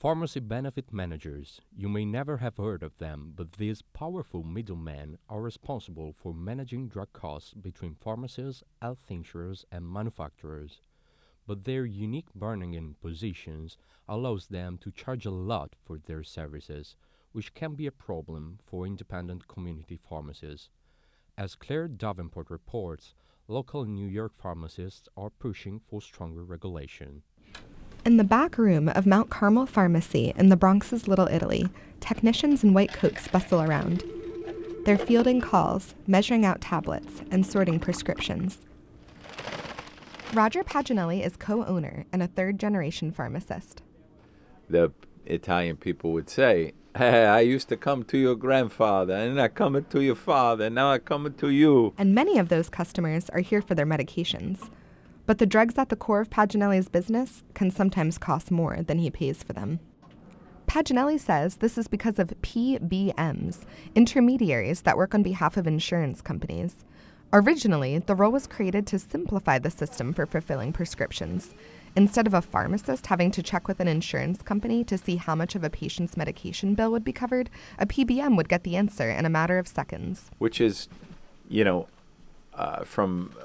Pharmacy benefit managers, you may never have heard of them, but these powerful middlemen are responsible for managing drug costs between pharmacies, health insurers, and manufacturers. But their unique branding and positions allows them to charge a lot for their services, which can be a problem for independent community pharmacies. As Claire Davenport reports, local New York pharmacists are pushing for stronger regulation. In the back room of Mount Carmel Pharmacy in the Bronx's Little Italy, technicians in white coats bustle around. They're fielding calls, measuring out tablets, and sorting prescriptions. Roger Paginelli is co-owner and a third-generation pharmacist. The Italian people would say, "Hey, I used to come to your grandfather, and I come to your father, and now I come to you." And many of those customers are here for their medications. But the drugs at the core of Paginelli's business can sometimes cost more than he pays for them. Paginelli says this is because of PBMs, intermediaries that work on behalf of insurance companies. Originally, the role was created to simplify the system for fulfilling prescriptions. Instead of a pharmacist having to check with an insurance company to see how much of a patient's medication bill would be covered, a PBM would get the answer in a matter of seconds. Which is, from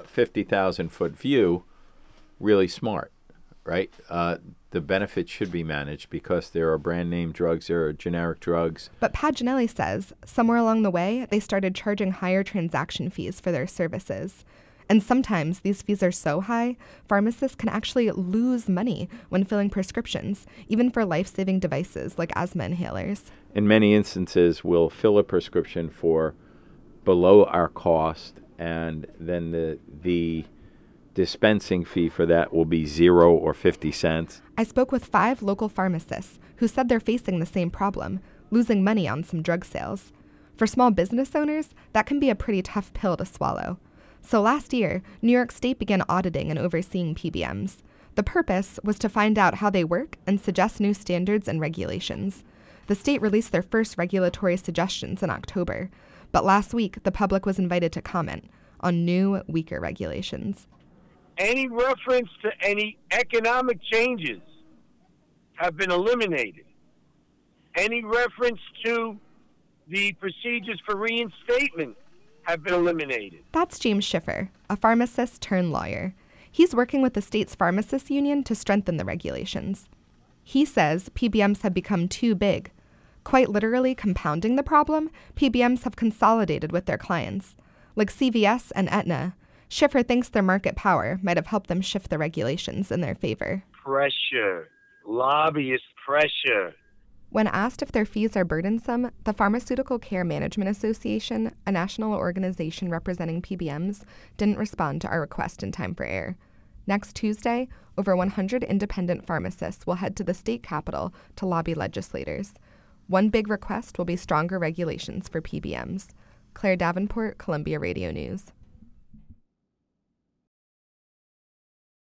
50,000-foot view, really smart, right? The benefits should be managed because there are brand name drugs, there are generic drugs. But Paginelli says somewhere along the way, they started charging higher transaction fees for their services. And sometimes these fees are so high, pharmacists can actually lose money when filling prescriptions, even for life-saving devices like asthma inhalers. In many instances, we'll fill a prescription for below our cost, and then the dispensing fee for that will be 0 or 50 cents. I spoke with 5 local pharmacists who said they're facing the same problem, losing money on some drug sales. For small business owners, that can be a pretty tough pill to swallow. So last year, New York State began auditing and overseeing PBMs. The purpose was to find out how they work and suggest new standards and regulations. The state released their first regulatory suggestions in October. But last week, the public was invited to comment on new, weaker regulations. Any reference to any economic changes have been eliminated. Any reference to the procedures for reinstatement have been eliminated. That's James Schiffer, a pharmacist turned lawyer. He's working with the state's pharmacists union to strengthen the regulations. He says PBMs have become too big. Quite literally compounding the problem, PBMs have consolidated with their clients, like CVS and Aetna. Schiffer thinks their market power might have helped them shift the regulations in their favor. Pressure. Lobbyist pressure. When asked if their fees are burdensome, the Pharmaceutical Care Management Association, a national organization representing PBMs, didn't respond to our request in time for air. Next Tuesday, over 100 independent pharmacists will head to the state capitol to lobby legislators. One big request will be stronger regulations for PBMs. Claire Davenport, Columbia Radio News.